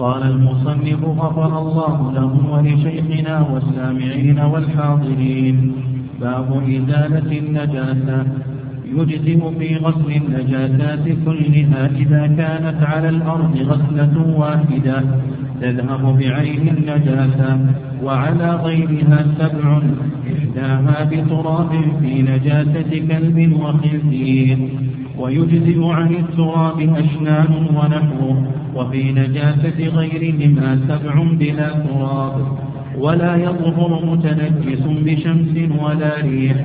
قال المصنف غفر الله له ولشيخنا والسامعين والحاضرين. باب إزالة النجاسة. يجزم في غسل النجاسات كلها إذا كانت على الأرض غسلة واحدة تذهب بعين النجاسة، وعلى غيرها سبع، إحداها بتراب في نجاسة كلب وخنزير، ويجزئ عن التراب أشنان ونحوه، وفي نجاسة غيرهما سبع بلا تراب، ولا يطهر متنجس بشمس ولا ريح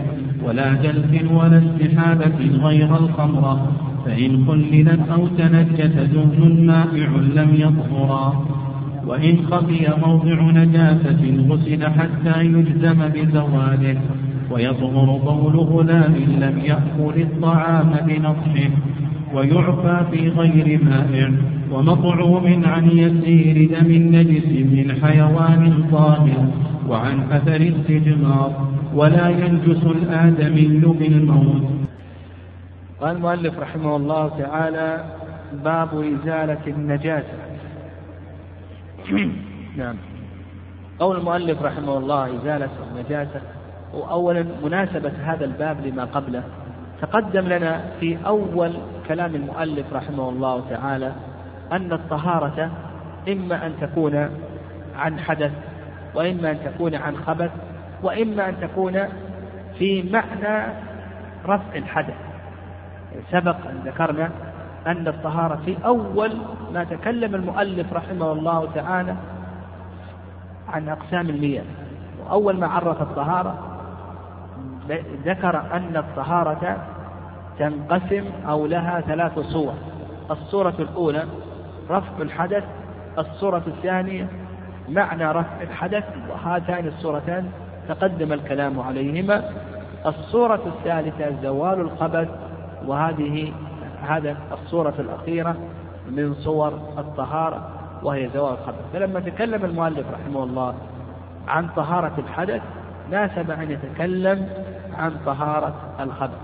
ولا جلد ولا استحالة غير الخمرة، فإن خللت أو تنجس دهن مائع لم يطهرا، وإن خفي موضع نجاسة غسل حتى يجزم بزواله، ويطهر بول غلام لم يأكل الطعام بنطشه، ويعفى في غير مائع، ومطعوم عن يسير دم نجس من حيوان ضامر وعن أثر السجمار، ولا ينجس الآدمي بالموت. قال المؤلف رحمه الله تعالى: باب إزالة النجاسة. نعم. قول المؤلف رحمه الله إزالة النجاسة، وأولا مناسبة هذا الباب لما قبله. تقدم لنا في أول كلام المؤلف رحمه الله تعالى أن الطهارة إما أن تكون عن حدث، وإما أن تكون عن خبث، وإما أن تكون في معنى رفع الحدث. سبق أن ذكرنا أن الطهارة في أول ما تكلم المؤلف رحمه الله تعالى عن أقسام المياه، وأول ما عرف الطهارة ذكر أن الطهارة تنقسم أو لها ثلاث صور: الصورة الأولى رفع الحدث، الصورة الثانية معنى رفع الحدث، وهاتان الصورتان تقدم الكلام عليهما. الصورة الثالثة زوال الخبث، هذا الصورة الأخيرة من صور الطهارة وهي زوال الخبث. فلما تكلم المؤلف رحمه الله عن طهارة الحدث ناسب أن يتكلم عن طهارة الخبث.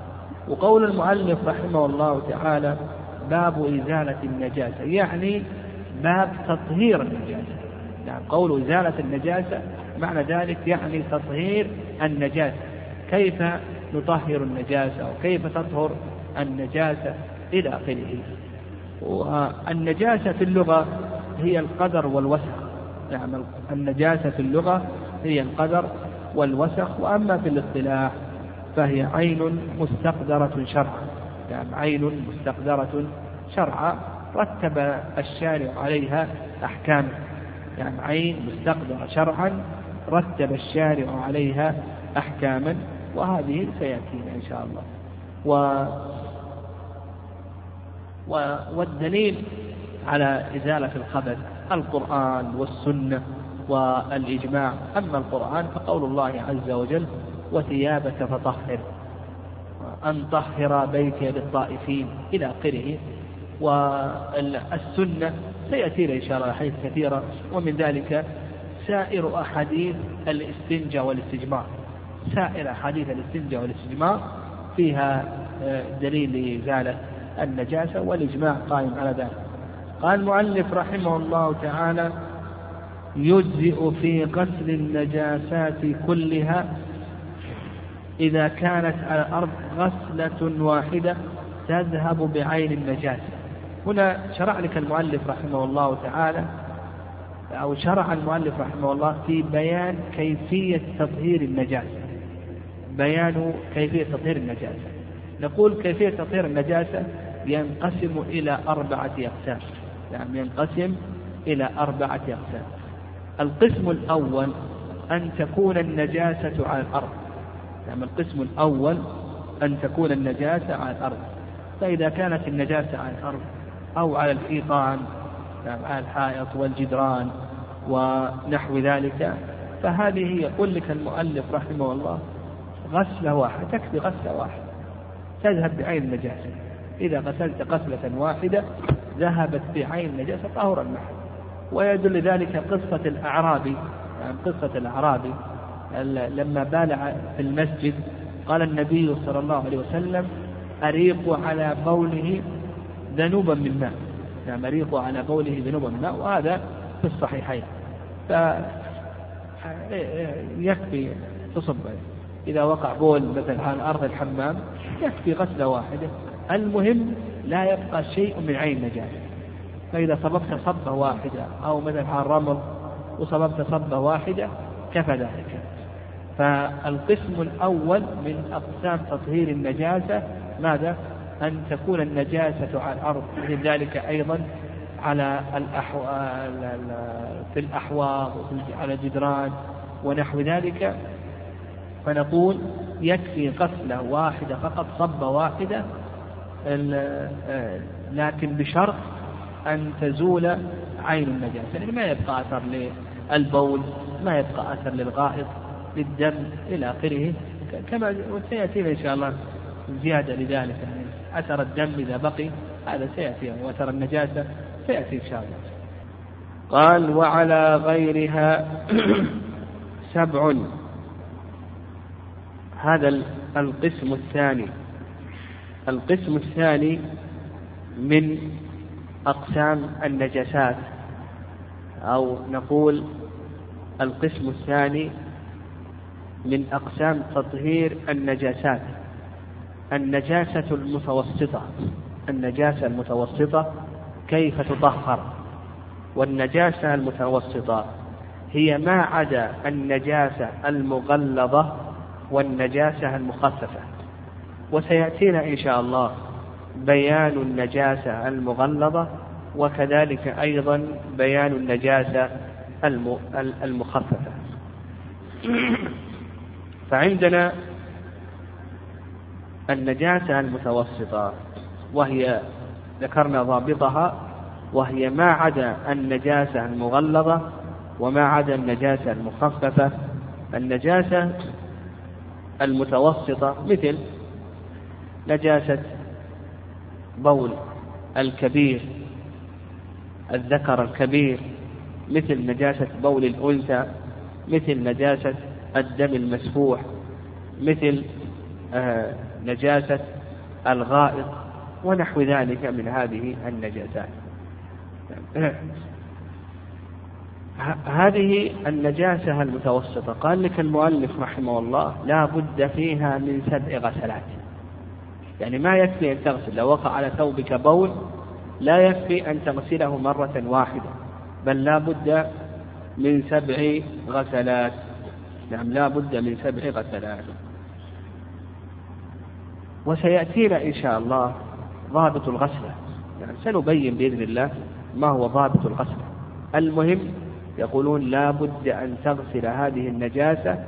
وقول المؤلف رحمه الله تعالى: باب إزالة النجاسة، يعني باب تطهير النجاسة. يعني قول إزالة النجاسة معنى ذلك يعني تطهير النجاسة، كيف نطهر النجاسة وكيف تطهر النجاسة إلى آخره. والنجاسة في اللغة هي القدر والوسخ. نعم، النجاسة في اللغة هي القدر والوسخ، وأما في الاصطلاح فهي عين مستقدرة شرعا. نعم، عين مستقدرة شرعا رتب الشارع عليها أحكام. نعم، عين مستقدرة شرعا رتب الشارع عليها أحكاما، وهذه سيأتينا إن شاء الله. والدليل على إزالة الخبث القرآن والسنة والإجماع. أما القرآن فقول الله عز وجل: وثيابك فطهر، أن طهر بيتي للطائفين، إلى آخره. والسنة سيأتينا إن شاء الله حيث كثيرة، ومن ذلك سائر أحاديث الاستنجاء والاستجمار. سائر أحاديث الاستنجاء والاستجمار فيها دليل إزالة النجاسة، والإجماع قائم على ذلك. قال المؤلف رحمه الله تعالى: يجزئ في غسل النجاسات كلها إذا كانت على الأرض غسلة واحدة تذهب بعين النجاسة. هنا شرع لك المؤلف رحمه الله تعالى، أو شرع المؤلف رحمه الله في بيان كيفية تطهير النجاسة. بيان كيفية تطهير النجاسة، نقول كيفية تطهير النجاسة ينقسم إلى 4 أقسام. يعني ينقسم إلى 4 أقسام. القسم الأول أن تكون النجاسة على الأرض. يعني القسم الأول أن تكون النجاسة على الأرض. فإذا كانت النجاسة على الأرض أو على الحيطان، يعني على الحائط والجدران ونحو ذلك، فهذه يقول لك المؤلف رحمه الله غسلة واحدة، تكفي غسلة واحدة، تذهب بعين النجاسة. إذا غسلت غسلة واحدة ذهبت بعين النجاسة، طهر المحل. ويدل ذلك قصة الأعرابي. يعني قصة الأعرابي لما بالع في المسجد قال النبي صلى الله عليه وسلم: أريق على بوله ذنوبا من ماء. يعني أريق على بوله ذنوبا من ماء. وهذا في الصحيحين، يكفي تصب إذا وقع بول مثلا على أرض الحمام يكفي غسلة واحدة، المهم لا يبقى شيء من عين نجاسة. فإذا صببت صبة واحدة أو مثلا على الرمل وصببت صبة واحدة كفى ذلك. فالقسم الأول من أقسام تطهير النجاسة ماذا؟ أن تكون النجاسة على الأرض، مثل ذلك أيضا على في الأحواض على الجدران ونحو ذلك، فنقول يكفي غسلة واحدة فقط، صبة واحدة، لكن بشرط أن تزول عين النجاسة، يعني ما يبقى أثر للبول، ما يبقى أثر للغائط، للدم، إلى آخره، كما سيأتينا إن شاء الله زيادة لذلك، يعني أثر الدم إذا بقي هذا سيأتي، وأثر النجاسة سيأتي إن شاء الله. قال وعلى غيرها 7. هذا القسم الثاني. القسم الثاني من أقسام النجاسات، أو نقول القسم الثاني من أقسام تطهير النجاسات، النجاسة المتوسطة. النجاسة المتوسطة كيف تطهر؟ والنجاسة المتوسطة هي ما عدا النجاسة المغلظة والنجاسة المخففة، وسيأتينا إن شاء الله بيان النجاسة المغلظة وكذلك أيضا بيان النجاسة المخففة. فعندنا النجاسة المتوسطة، وهي ذكرنا ضابطها، وهي ما عدا النجاسة المغلظة وما عدا النجاسة المخففة. النجاسة المتوسطة مثل نجاسة بول الكبير، الذكر الكبير، مثل نجاسة بول الأنثى، مثل نجاسة الدم المسفوح، مثل نجاسة الغائط ونحو ذلك من هذه النجاسات. هذه النجاسة المتوسطة قال لك المؤلف رحمه الله لا بد فيها من 7 غسلات، يعني ما يكفي أن تغسل، لو وقع على ثوبك بول لا يكفي أن تغسله مرة واحدة، بل لا بد من 7 غسلات. نعم، لا بد من 7 غسلات. وسيأتينا إن شاء الله ضابط الغسلة، يعني سنبين بإذن الله ما هو ضابط الغسلة. المهم يقولون لا بد أن تغسل هذه النجاسة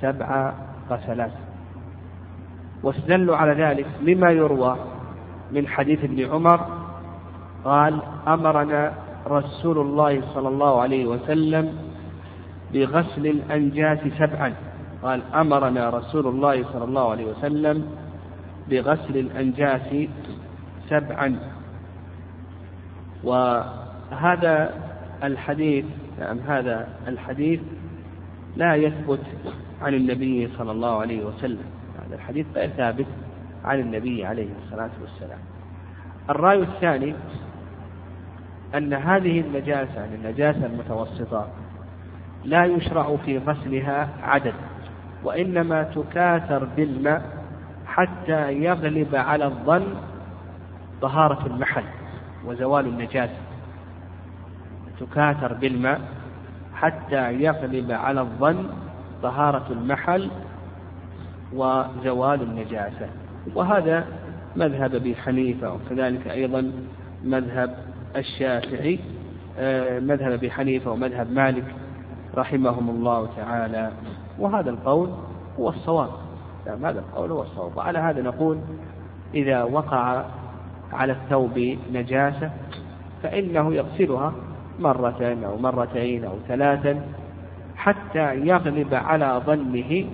7 غسلات. واستدلوا على ذلك لما يروى من حديث ابن عمر قال أمرنا رسول الله صلى الله عليه وسلم بغسل الأنجاس 7. قال أمرنا رسول الله صلى الله عليه وسلم بغسل الأنجاس 7. وهذا الحديث، يعني هذا الحديث لا يثبت عن النبي صلى الله عليه وسلم، هذا الحديث غير ثابت عن النبي عليه الصلاة والسلام. الرأي الثاني أن هذه النجاسة، يعني النجاسة المتوسطة، لا يشرع في غسلها عدد، وإنما تكاثر بالماء حتى يغلب على الظن طهارة المحل وزوال النجاسة. تكاثر بالماء حتى يغلب على الظن طهارة المحل وزوال النجاسة، وهذا مذهب أبي حنيفة، وكذلك أيضا مذهب الشافعي، مذهب أبي حنيفة ومذهب مالك رحمهم الله تعالى، وهذا القول هو الصواب. نعم، هذا القول هو الصواب. وعلى هذا نقول إذا وقع على الثوب نجاسة فإنه يغسلها مرة أو مرتين أو 3 حتى يغلب على ظنه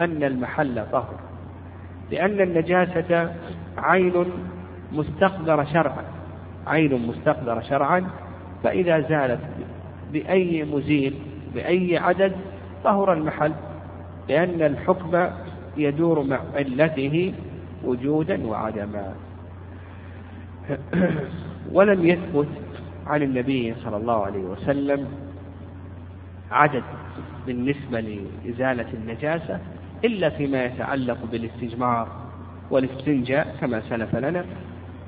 أن المحل طهر، لأن النجاسة عين مستقدرة شرعا، عين مستقدرة شرعا، فإذا زالت بأي مزيل بأي عدد طهر المحل، لأن الحكم يدور مع علته وجودا وعدما. ولم يثبت عن النبي صلى الله عليه وسلم عدد بالنسبة لإزالة النجاسة إلا فيما يتعلق بالاستجمار والاستنجاء كما سلف لنا.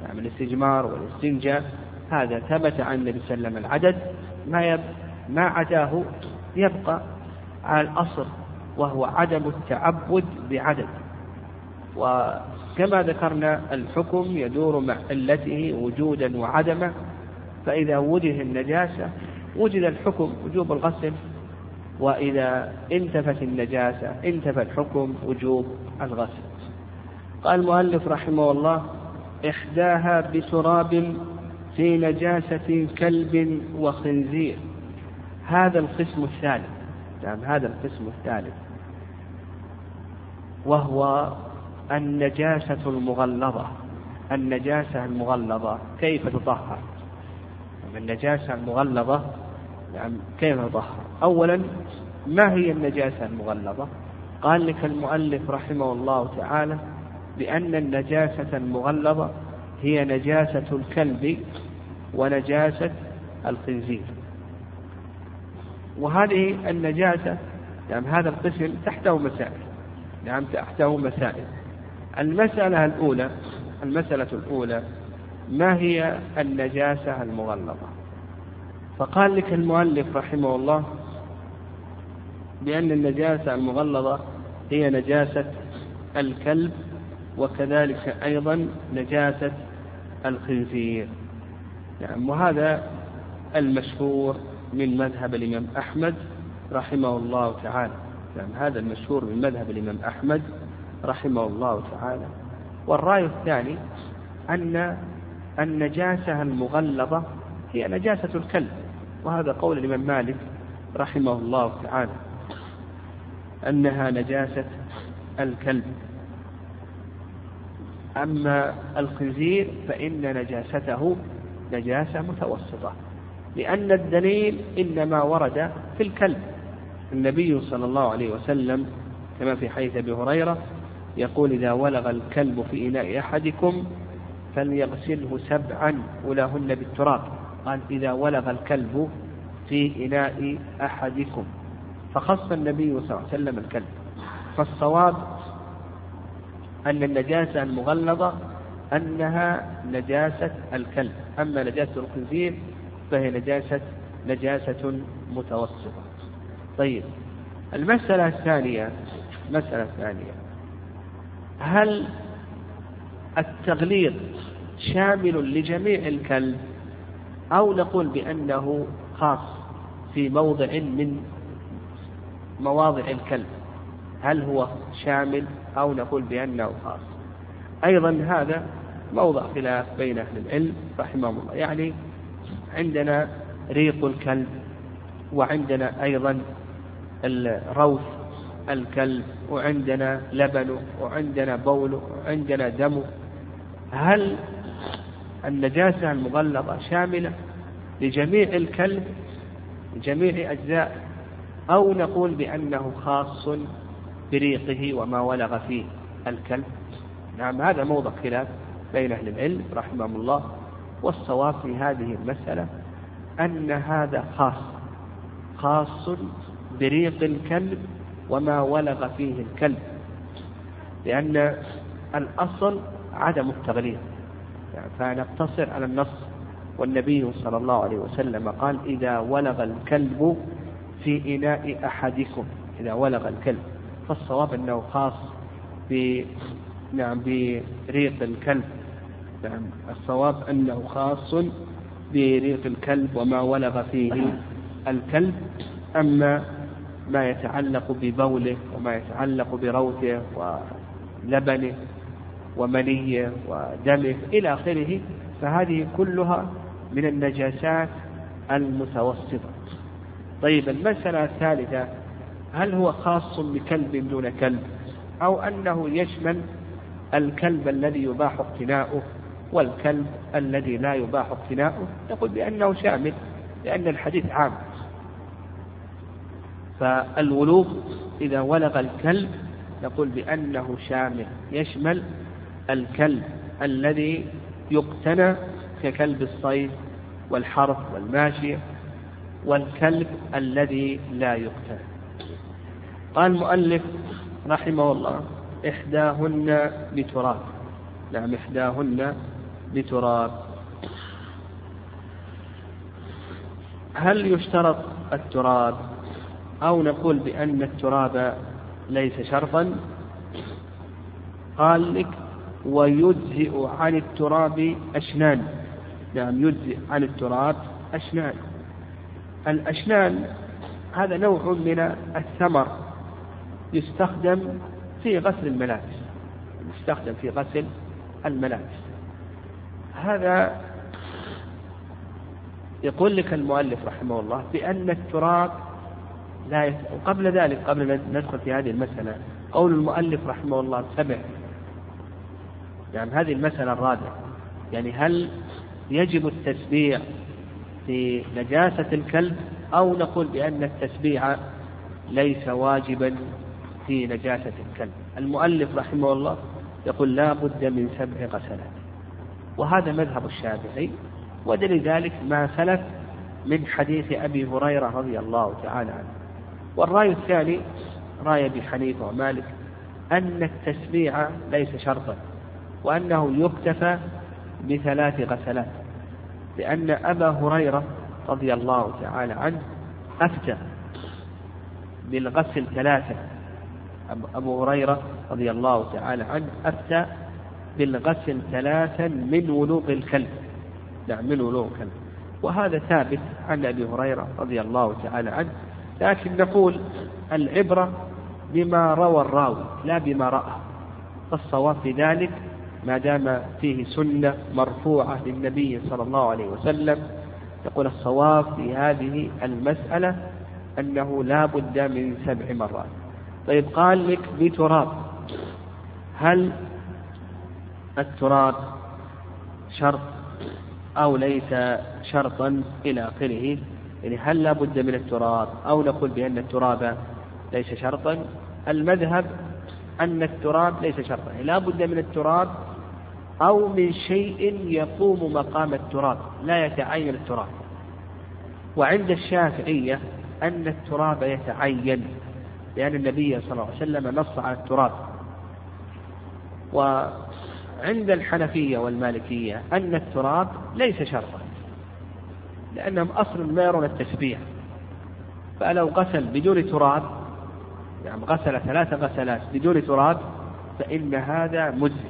نعم، الاستجمار والاستنجاء هذا ثبت عن النبي صلى الله عليه وسلم العدد، ما عداه يبقى على الأصل وهو عدم التعبد بعدد. وكما ذكرنا الحكم يدور مع علته وجودا وعدما، فإذا وجد النجاسة وجد الحكم وجوب الغسل، وإذا انتفت النجاسة انتفى الحكم وجوب الغسل. قال المؤلف رحمه الله: إحداها بتراب في نجاسة كلب وخنزير. هذا القسم الثالث، نعم هذا القسم الثالث، وهو النجاسة المغلظة. النجاسة المغلظة كيف تطهر؟ النجاسة المغلظة كيف تطهر؟ أولا ما هي النجاسة المغلظة؟ قال لك المؤلف رحمه الله تعالى بأن النجاسة المغلظة هي نجاسة الكلب ونجاسة الخنزير. وهذه النجاسة هذا القسم تحته مسائل، تحته مسائل. المسألة الأولى، ما هي النجاسة المغلظة؟ فقال لك المؤلف رحمه الله بأن النجاسة المغلظة هي نجاسة الكلب وكذلك أيضا نجاسة الخنزير. نعم، وهذا المشهور من مذهب الإمام أحمد رحمه الله تعالى. نعم، هذا المشهور من مذهب الإمام أحمد رحمه الله تعالى. والرأي الثاني أن النجاسة المغلظة هي نجاسة الكلب، وهذا قول الإمام مالك رحمه الله تعالى أنها نجاسة الكلب. أما الخنزير فإن نجاسته نجاسة متوسطة، لأن الدليل إنما ورد في الكلب. النبي صلى الله عليه وسلم كما في حديث أبي هريرة يقول: إذا ولغ الكلب في إناء أحدكم فليغسله 7 أولاهن بالتراب. قال: إذا ولغ الكلب في إناء أحدكم، فخص النبي صلى الله عليه وسلم الكلب. فالصواب أن النجاسة المغلظة أنها نجاسة الكلب، أما نجاسة الخنزير فهي نجاسة متوسطة. طيب، المسألة الثانية، هل التغليظ شامل لجميع الكلب أو نقول بأنه خاص في موضع من مواضع الكلب؟ هل هو شامل أو نقول بأنه خاص؟ أيضا هذا موضع خلاف بين أهل العلم رحمهم الله. يعني عندنا ريق الكلب، وعندنا أيضا الروث الكلب، وعندنا لبنه، وعندنا بوله، وعندنا دمه. هل النجاسة المغلظة شاملة لجميع الكلب، لجميع أجزاء، أو نقول بأنه خاص بريقه وما ولغ فيه الكلب؟ نعم، هذا موضع خلاف بين أهل العلم رحمهم الله. والصواب في هذه المسألة أن هذا خاص بريق الكلب وما ولغ فيه الكلب، لأن الأصل عدم التغليظ. فنقتصر على النص، والنبي صلى الله عليه وسلم قال: إذا ولغ الكلب في إناء أحدكم، إذا ولغ الكلب. فالصواب أنه خاص بريق الكلب. الصواب أنه خاص بريق الكلب وما ولغ فيه الكلب. أما ما يتعلق ببوله وما يتعلق بروثه ولبنه ومنيه ودمه إلى آخره، فهذه كلها من النجاسات المتوسطة. طيب، المسألة الثالثة: هل هو خاص بكلب دون كلب، أو أنه يشمل الكلب الذي يباح اقتناؤه والكلب الذي لا يباح اقتناؤه؟ نقول بأنه شامل، لأن الحديث عام. فالولوغ إذا ولغ الكلب نقول بأنه شامل، يشمل الكلب الذي يقتنى ككلب الصيد والحرث والماشي والكلب الذي لا يقتل. قال المؤلف رحمه الله إحداهن بتراب. نعم إحداهن بتراب. هل يشترط التراب أو نقول بأن التراب ليس شرطا؟ قال لك ويجزئ عن التراب أشنان. نعم يجزئ عن التراب أشنان. الأشنان هذا نوع من الثمر يستخدم في غسل الملابس، يستخدم في غسل الملابس. هذا يقول لك المؤلف رحمه الله بأن التراب لا يتأثر. وقبل ذلك قبل أن ندخل في هذه المسألة قول المؤلف رحمه الله سبع. يعني هذه المسألة الرابعة، يعني هل يجب التسبيع في نجاسة الكلب أو نقول بأن التسبيع ليس واجبا في نجاسة الكلب؟ المؤلف رحمه الله يقول لا بد من سبع غسلات، وهذا مذهب الشافعي، ودليل ذلك ما سلف من حديث أبي هريرة رضي الله تعالى عنه. والرأي الثاني رأي أبي حنيفة ومالك أن التسبيع ليس شرطا، وأنه يكتفى بثلاث غسلات، لأن أبا هريرة رضي الله تعالى عنه أفتى بالغسل ثلاثة. أبو هريرة رضي الله تعالى عنه أفتى بالغسل ثلاثا من ولوغ الكلب. نعم من ولوغ الكلب، وهذا ثابت عن أبي هريرة رضي الله تعالى عنه، لكن نقول العبرة بما روى الراوي لا بما رأى، فالصواب في ذلك ما دام فيه سنة مرفوعة للنبي صلى الله عليه وسلم. يقول الصواب في هذه المسألة أنه لا بد من سبع مرات. طيب قال لك بتراب، هل التراب شرط أو ليس شرطا إلى آخره؟ يعني هل لا بد من التراب أو نقول بأن التراب ليس شرطا؟ المذهب أن التراب ليس شرطا، لا بد من التراب أو من شيء يقوم مقام التراب، لا يتعين التراب. وعند الشافعية أن التراب يتعين، لأن النبي صلى الله عليه وسلم نص على التراب. وعند الحنفية والمالكية أن التراب ليس شرطا، لأنهم أصلا ما يرون التسبيح، فلو غسل بدون تراب، يعني غسل ثلاث غسلات بدون تراب، فإن هذا مجزئ.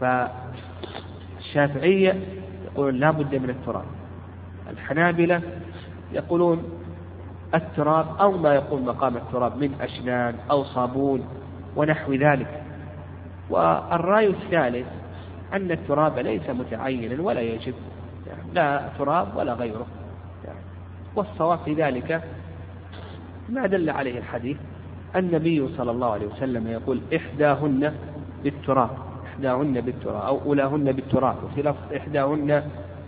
فالشافعية يقولون لا بد من التراب، الحنابلة يقولون التراب أو ما يقوم مقام التراب من أشنان أو صابون ونحو ذلك. والرأي الثالث أن التراب ليس متعينا ولا يجب، يعني لا تراب ولا غيره. يعني والصواب في ذلك ما دل عليه الحديث، النبي صلى الله عليه وسلم يقول إحداهن بالتراب، إحداهن بالتراب أو أولاهن بالتراب، وفي لفظ إحداهن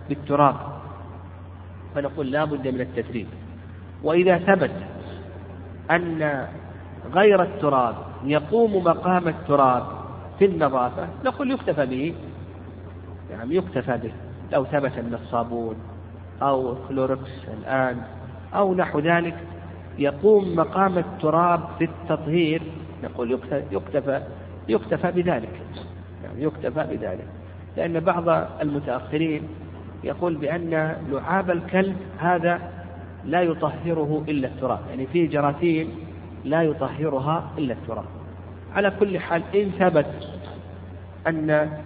بالتراب، فنقول لا بد من التثريب. وإذا ثبت أن غير التراب يقوم مقام التراب في النظافة نقول يكتفى به، يعني يكتفى به لو ثبت أن الصابون أو كلوركس الآن أو نحو ذلك يقوم مقام التراب في التطهير، نقول يكتفى بذلك، يعني يكتفى بذلك. لأن بعض المتأخرين يقول بأن لعاب الكلب هذا لا يطهره إلا التراب، يعني فيه جراثيم لا يطهرها إلا التراب. على كل حال إن ثبت أن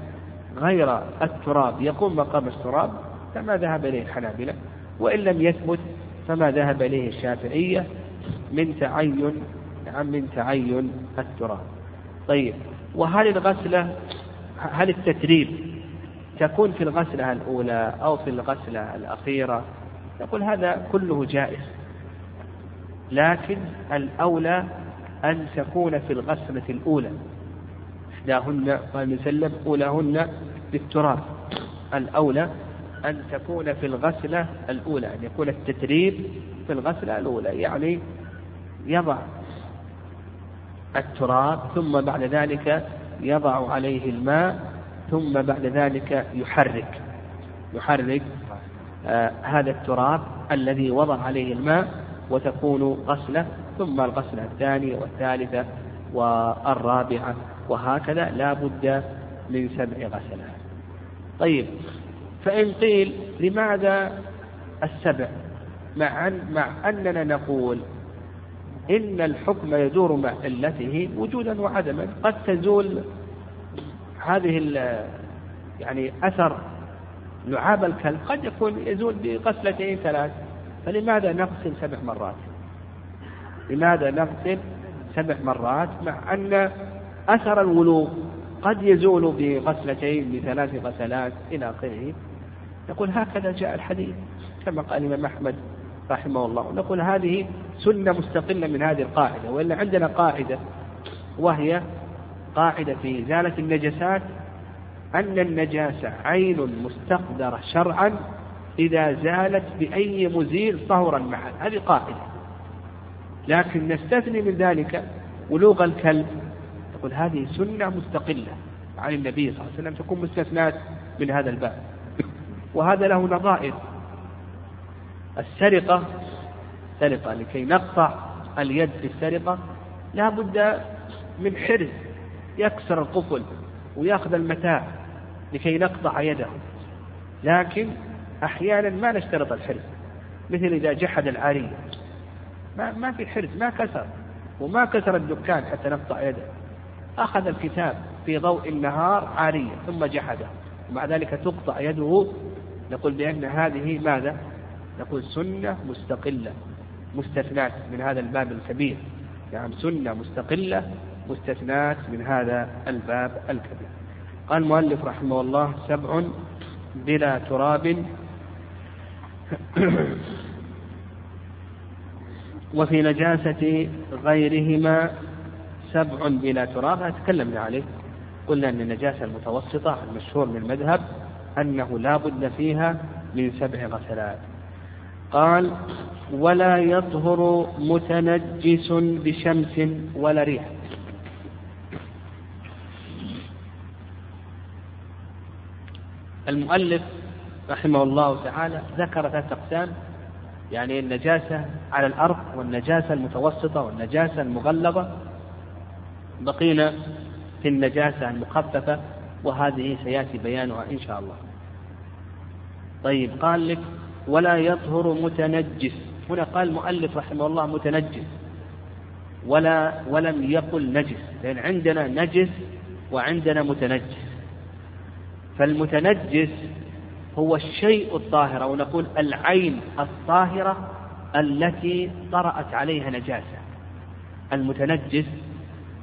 غير التراب يقوم مقام التراب فما ذهب إليه الحنابلة، وإن لم يثبت فما ذهب إليه الشافعية من تعين التراب. طيب وهل الغسلة، هل التتريب تكون في الغسلة الأولى أو في الغسلة الأخيرة؟ نقول هذا كله جائز، لكن الأولى أن تكون في الغسلة الأولى. إحداهن قال مسلم أولاهن بالتراب، الأولى أن تكون في الغسلة الأولى، أن يكون التتريب في الغسلة الأولى، يعني يضع التراب ثم بعد ذلك يضع عليه الماء ثم بعد ذلك يحرك هذا التراب الذي وضع عليه الماء وتكون غسلة ثم الغسلة الثانية والثالثة والرابعة وهكذا لا بد من 7 غسلات. طيب فإن قيل لماذا 7 مع أننا نقول إن الحكم يدور مع علته وجودا وعدما، قد تزول هذه يعني أثر لعاب الكلب قد يكون يزول بغسلتين 3، فلماذا نغسل 7 مرات؟ لماذا نغسل 7 مرات مع أن أثر الولوغ قد يزول بغسلتين ب3 غسلات إلى آخره؟ نقول هكذا جاء الحديث كما قال الإمام أحمد رحمه الله. نقول هذه سنة مستقلة من هذه القاعدة، وإلا عندنا قاعدة وهي قاعدة في إزالة النجسات أن النجاسة عين مستقدرة شرعا إذا زالت بأي مزيل طهرا معا، هذه قاعدة. لكن نستثني من ذلك ولوغ الكلب، نقول هذه سنة مستقلة عن النبي صلى الله عليه وسلم تكون مستثنات من هذا الباب، وهذا له نظائر. السرقة لكي نقطع اليد في السرقة لا بد من حرز يكسر القفل ويأخذ المتاع لكي نقطع يده، لكن أحيانا ما نشترط الحرز، مثل إذا جحد العارية ما في حرز، ما كسر وما كسر الدكان حتى نقطع يده، أخذ الكتاب في ضوء النهار عارية ثم جحده ومع ذلك تقطع يده، نقول بأن هذه ماذا؟ نقول سنة مستقلة مستثنات من هذا الباب الكبير، يعني سنة مستقلة مستثنات من هذا الباب الكبير. قال المؤلف رحمه الله 7 بلا تراب. وفي نجاسة غيرهما 7 بلا تراب، تكلمنا عليه، قلنا أن النجاسة المتوسطة المشهور من المذهب أنه لا بد فيها من 7 غسلات. قال ولا يطهر متنجس بشمس ولا ريح. المؤلف رحمه الله تعالى ذكر 3 أقسام، يعني النجاسة على الأرض والنجاسة المتوسطة والنجاسة المغلظة. بقينا في النجاسة المخففة وهذه سيأتي بيانها إن شاء الله. طيب قال لك ولا يطهر متنجس، هنا قال المؤلف رحمه الله متنجس ولم يقل نجس، لأن عندنا نجس وعندنا متنجس. فالمتنجس هو الشيء الطاهر، ونقول العين الطاهرة التي طرأت عليها نجاسة. المتنجس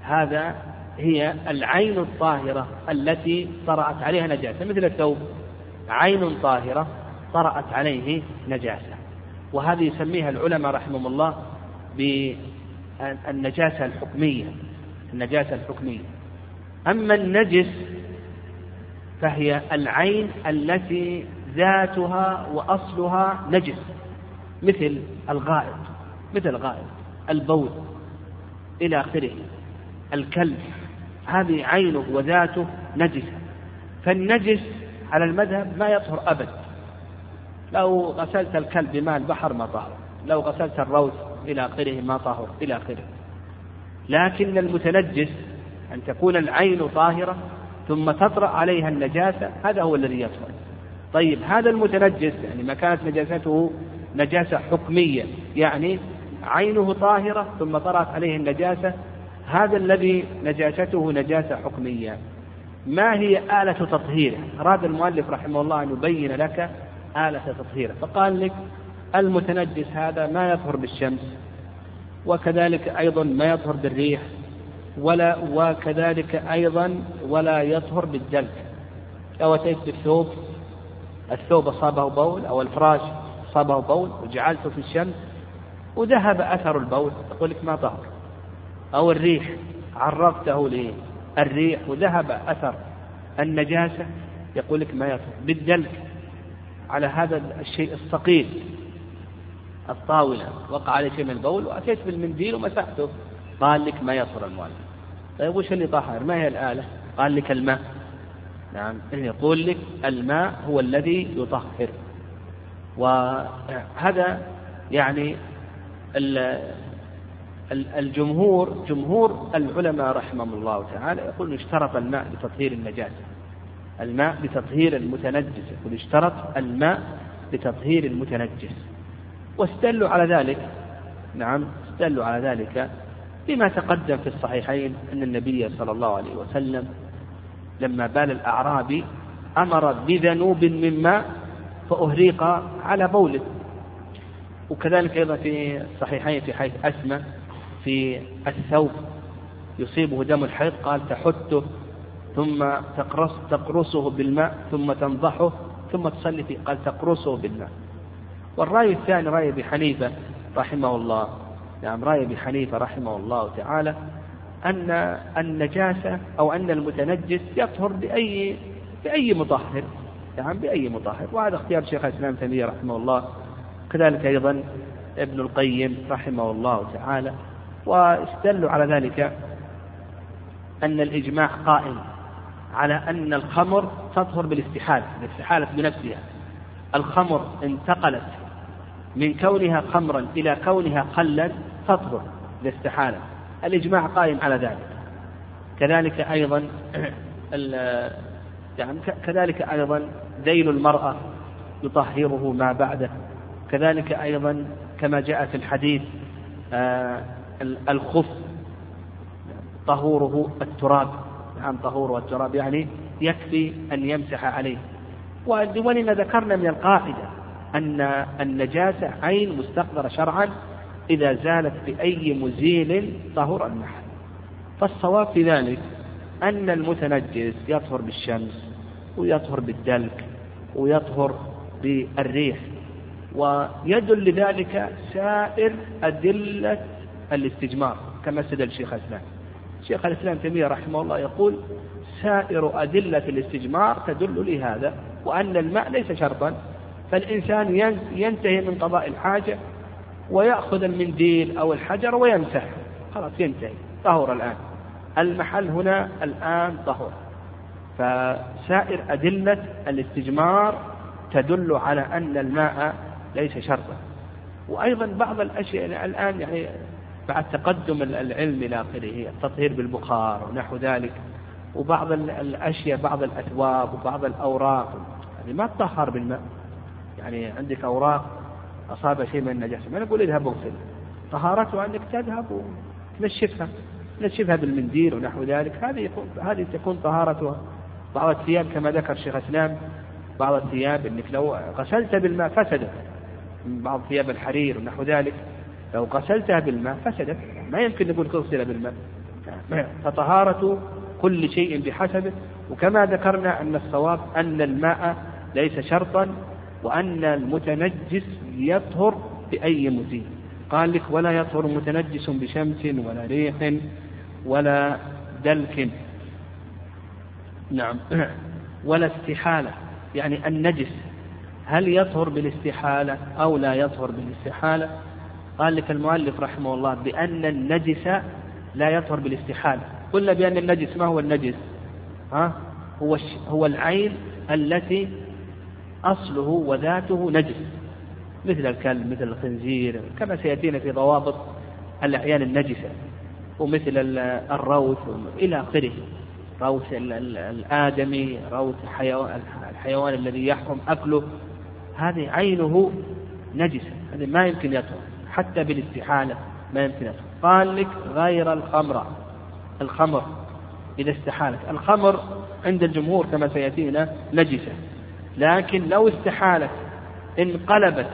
هذا هي العين الطاهرة التي طرأت عليها نجاسة، مثل الثوب عين طاهرة طرأت عليه نجاسة، وهذه يسميها العلماء رحمهم الله بالنجاسة الحكمية. النجاسة الحكمية. أما النجس فهي العين التي ذاتها وأصلها نجس، مثل الغائط، البول إلى آخره، الكلب، هذه عينه وذاته نجسة. فالنجس على المذهب ما يطهر أبدا، لو غسلت الكلب بماء البحر ما طهر، لو غسلت الروث إلى آخره ما طهر إلى آخره. لكن المتنجس أن تكون العين طاهرة ثم تطرأ عليها النجاسة، هذا هو الذي يطهر. طيب هذا المتنجس يعني ما كانت نجاسته نجاسة حكمية، يعني عينه طاهرة ثم طرأت عليه النجاسة، هذا الذي نجاسته نجاسة حكمية. ما هي آلة تطهيره؟ أراد المؤلف رحمه الله أن يبين لك آلة تطهيره، فقال لك المتنجس هذا ما يطهر بالشمس، وكذلك أيضا ما يطهر بالريح، وكذلك أيضا ولا يطهر بالدلك. لو أتيت بالثوب، الثوب أصابه بول أو الفراش أصابه بول وجعلته في الشمس وذهب أثر البول، أقول لك ما طهر. أو الريح، عرفته للريح وذهب أثر النجاسة، يقول لك ما يطهر. بالدلك على هذا الشيء الثقيل، الطاولة وقع عليه شيء من البول وأتيت بالمنديل ومسحته، قال لك ما يطهر المؤلف. طيب وش اللي طهر؟ ما هي الآلة؟ قال لك الماء. نعم، يقول لك الماء هو الذي يطهر. وهذا يعني الجمهور جمهور العلماء رحمهم الله تعالى يقول اشترط الماء لتطهير النجاسة، الماء لتطهير المتنجس، يقول اشترط الماء لتطهير المتنجس. واستدلوا على ذلك، نعم استدلوا على ذلك بما تقدم في الصحيحين أن النبي صلى الله عليه وسلم لما بال الأعرابي أمر بذنوب من ماء فأهريق على بوله. وكذلك أيضا في الصحيحين في حيث أسمى في الثوب يصيبه دم الحيض قال تحته ثم تقرصه بالماء ثم تنضحه ثم تصلي فيه، قال تقرصه بالماء. والرأي الثاني رأي أبي حنيفة رحمه الله، نعم رأي أبي حنيفة رحمه الله تعالى أن النجاسة أو أن المتنجس يطهر بأي مطهر، نعم بأي مطهر. وهذا اختيار شيخ الإسلام ابن تيمية رحمه الله، كذلك أيضا ابن القيم رحمه الله تعالى. واستدلوا على ذلك أن الإجماع قائم على أن الخمر تطهر بالاستحالة بنفسها. الخمر انتقلت من كونها خمرا إلى كونها خلا تطهر بالاستحالة، الإجماع قائم على ذلك. كذلك أيضا دين المرأة يطهره ما بعده. كذلك أيضا كما جاء في الحديث الخف طهوره التراب، نعم طهوره التراب يعني يكفي أن يمسح عليه. ولما ذكرنا من القاعدة أن النجاسة عين مستقدرة شرعا إذا زالت بأي مزيل طهر المحل، فالصواب في ذلك أن المتنجس يطهر بالشمس ويطهر بالدلك ويطهر بالريح، ويدل لذلك سائر أدلة الاستجمار كما استدل شيخ الإسلام. شيخ الإسلام ابن تيمية رحمه الله يقول سائر أدلة الاستجمار تدل لهذا، وأن الماء ليس شرطا، فالإنسان ينتهي من قضاء الحاجة ويأخذ المنديل أو الحجر ويمسح، خلاص ينتهي طهور الآن المحل هنا الآن طهور. فسائر أدلة الاستجمار تدل على أن الماء ليس شرطا. وأيضا بعض الأشياء الآن يعني بعد تقدم العلم إلى آخره التطهير بالبخار ونحو ذلك، وبعض الأشياء بعض الأثواب وبعض الأوراق يعني ما تطهر بالماء. يعني عندك أوراق أصاب شيء من النجاسة، ما نقول اذهب واغسل، طهارته أنك تذهب وتنشفها بالمنديل ونحو ذلك، هذه تكون طهارتها. بعض الثياب كما ذكر شيخ الإسلام بعض الثياب أنك لو غسلت بالماء فسدت، بعض ثياب الحرير ونحو ذلك لو غسلتها بالماء فسدت، ما يمكن نقول تغسلها بالماء. فطهارة كل شيء بحسبه. وكما ذكرنا أن الصواب أن الماء ليس شرطا، وأن المتنجس يطهر بأي مزيل. قال لك ولا يطهر متنجس بشمس ولا ريح ولا دلك، نعم ولا استحالة، يعني النجس هل يطهر بالاستحالة أو لا يطهر بالاستحالة؟ قال لك المؤلف رحمه الله بأن النجس لا يطهر بالاستحالة. قلنا بأن النجس ما هو النجس؟ هو العين التي أصله وذاته نجس، مثل الكلب مثل الخنزير كما سيأتينا في ضوابط الأعيان النجسة، ومثل الروث إلى آخره، روث الآدمي، روث الحيوان الذي يحرم أكله، هذه عينه نجسة، هذه ما يمكن يطهر حتى بالاستحالة ما يمكن يطهر. قال لك غير الخمر، الخمر إذا استحالت، الخمر عند الجمهور كما سيأتينا نجسة، لكن لو استحالت انقلبت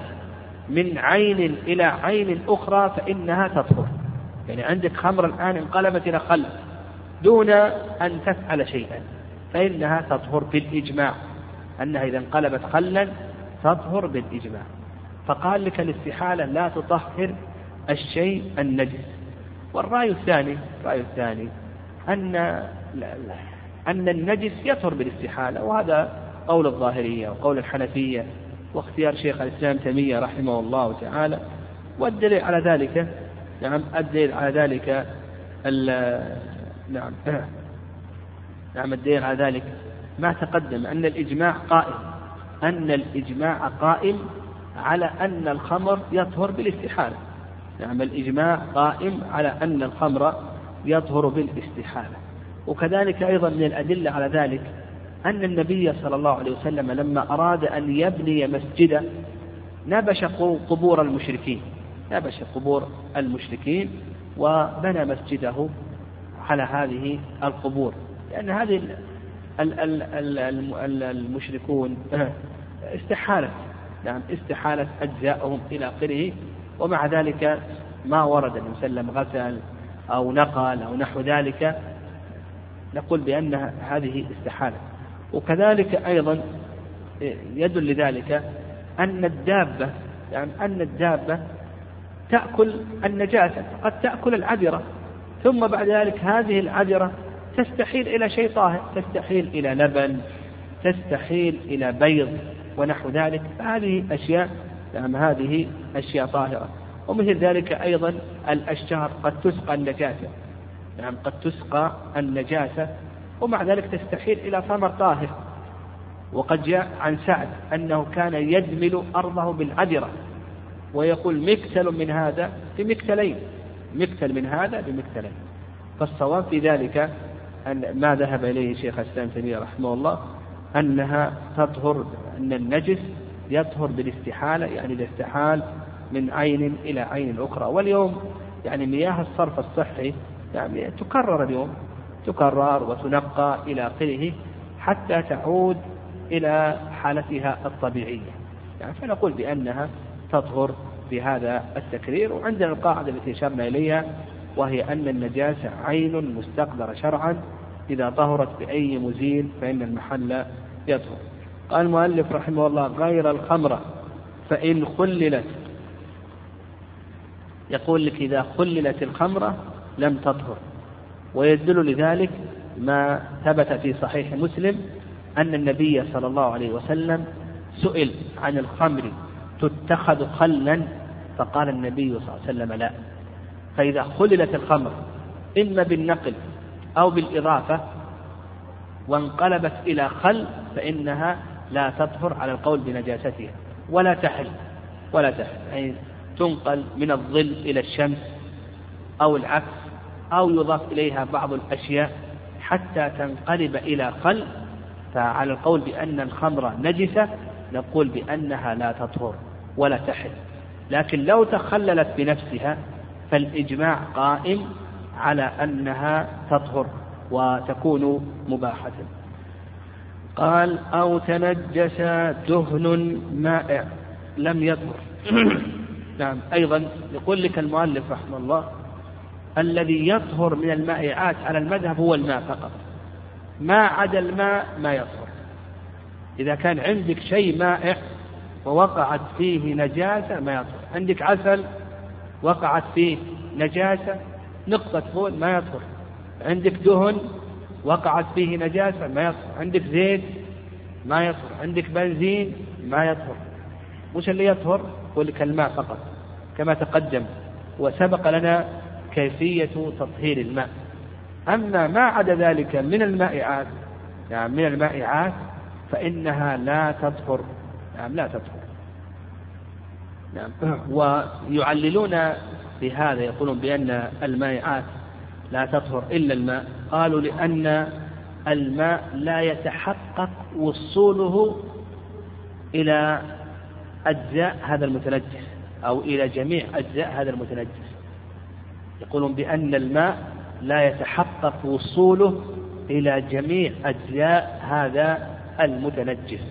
من عين إلى عين أخرى فإنها تطهر. يعني عندك خمر الآن انقلبت إلى خل دون أن تفعل شيئا فإنها تطهر بالإجماع، أنها إذا انقلبت خلا تطهر بالإجماع. فقال لك الاستحالة لا تطهر الشيء النجس. والرأي الثاني أن النجس يطهر بالاستحالة، وهذا قول الظاهرية وقول الحنفية واختيار شيخ الإسلام تيمية رحمه الله تعالى. والدليل على ذلك الدليل على ذلك ما تقدم أن الإجماع قائم على أن الخمر يطهر بالاستحالة. نعم، الإجماع قائم على أن الخمر يطهر بالاستحالة. وكذلك أيضا من الأدلة على ذلك أن النبي صلى الله عليه وسلم لما أراد أن يبني مسجدا نبش قبور المشركين، نبش قبور المشركين وبنى مسجده على هذه القبور، لأن هذه المشركون استحالت، نعم استحالت أجزاءهم إلى آخره. ومع ذلك ما ورد أن يسلم غسل أو نقل أو نحو ذلك، نقول بأن هذه استحالة. وكذلك أيضا يدل لذلك أن الدابة، يعني أن الدابة تأكل النجاسة، قد تأكل العذرة، ثم بعد ذلك هذه العذرة تستحيل إلى شيء طاهر، تستحيل إلى لبن، تستحيل إلى بيض ونحو ذلك، هذه أشياء، نعم هذه أشياء طاهرة. ومثل ذلك أيضا الأشجار قد تسقى النجاسة، نعم قد تسقى النجاسة، ومع ذلك تستحيل إلى ثمر طاهر. وقد جاء عن سعد أنه كان يدمل أرضه بالعذرة ويقول مكتل من هذا بمكتلين، مكتل من هذا بمكتلين. فالصواب في ذلك أن ما ذهب إليه شيخ الإسلام ابن تيمية رحمه الله أنها تطهر، أن النجس يطهر بالاستحالة، يعني الاستحال من عين إلى عين أخرى. واليوم يعني مياه الصرف الصحي يعني تكرر اليوم، تكرر وتنقى إلى آخره حتى تعود إلى حالتها الطبيعية، يعني فنقول بأنها تطهر بهذا التكرير. وعندنا القاعدة التي أشرنا إليها وهي أن النجاسة عين مستقدرة شرعا، إذا طهرت بأي مزيل فإن المحل يطهر. قال المؤلف رحمه الله غير الخمرة فإن خللت، يقول لك إذا خللت الخمرة لم تطهر. ويدل لذلك ما ثبت في صحيح مسلم أن النبي صلى الله عليه وسلم سئل عن الخمر تتخذ خلا، فقال النبي صلى الله عليه وسلم لا. فإذا خللت الخمر إما بالنقل أو بالإضافة وانقلبت إلى خل فإنها لا تطهر على القول بنجاستها ولا تحل، ولا تحل، يعني تنقل من الظل إلى الشمس أو العكس، أو يضاف إليها بعض الأشياء حتى تنقلب إلى خل. فعلى القول بأن الخمر نجسة نقول بأنها لا تطهر ولا تحل. لكن لو تخللت بنفسها فالإجماع قائم على أنها تطهر وتكون مباحة. قال أو تنجس دهن مائع لم يطهر. نعم، أيضا يقول لك المؤلف رحمه الله الذي يطهر من المائعات على المذهب هو الماء فقط، ما عدا الماء ما يطهر. إذا كان عندك شيء مائع ووقعت فيه نجاسة ما يطهر، عندك عسل وقعت فيه نجاسة نقطة فول ما يطهر، عندك دهن وقعت فيه نجاسة ما يطهر، عندك زيت ما يطهر، عندك بنزين ما يطهر. وش اللي يطهر؟ ولك الماء فقط كما تقدم، وسبق لنا كيفية تطهير الماء. أما ما عدا ذلك من المائعات، يعني من المائعات فإنها لا تطهر، يعني لا تطهر. ويعللون بهذا يقولون بأن المائعات لا تطهر إلا الماء. قالوا لأن الماء لا يتحقق وصوله إلى أجزاء هذا المتنجس أو إلى جميع أجزاء هذا المتنجس، يقولون بأن الماء لا يتحقق وصوله إلى جميع أجزاء هذا المتنجس.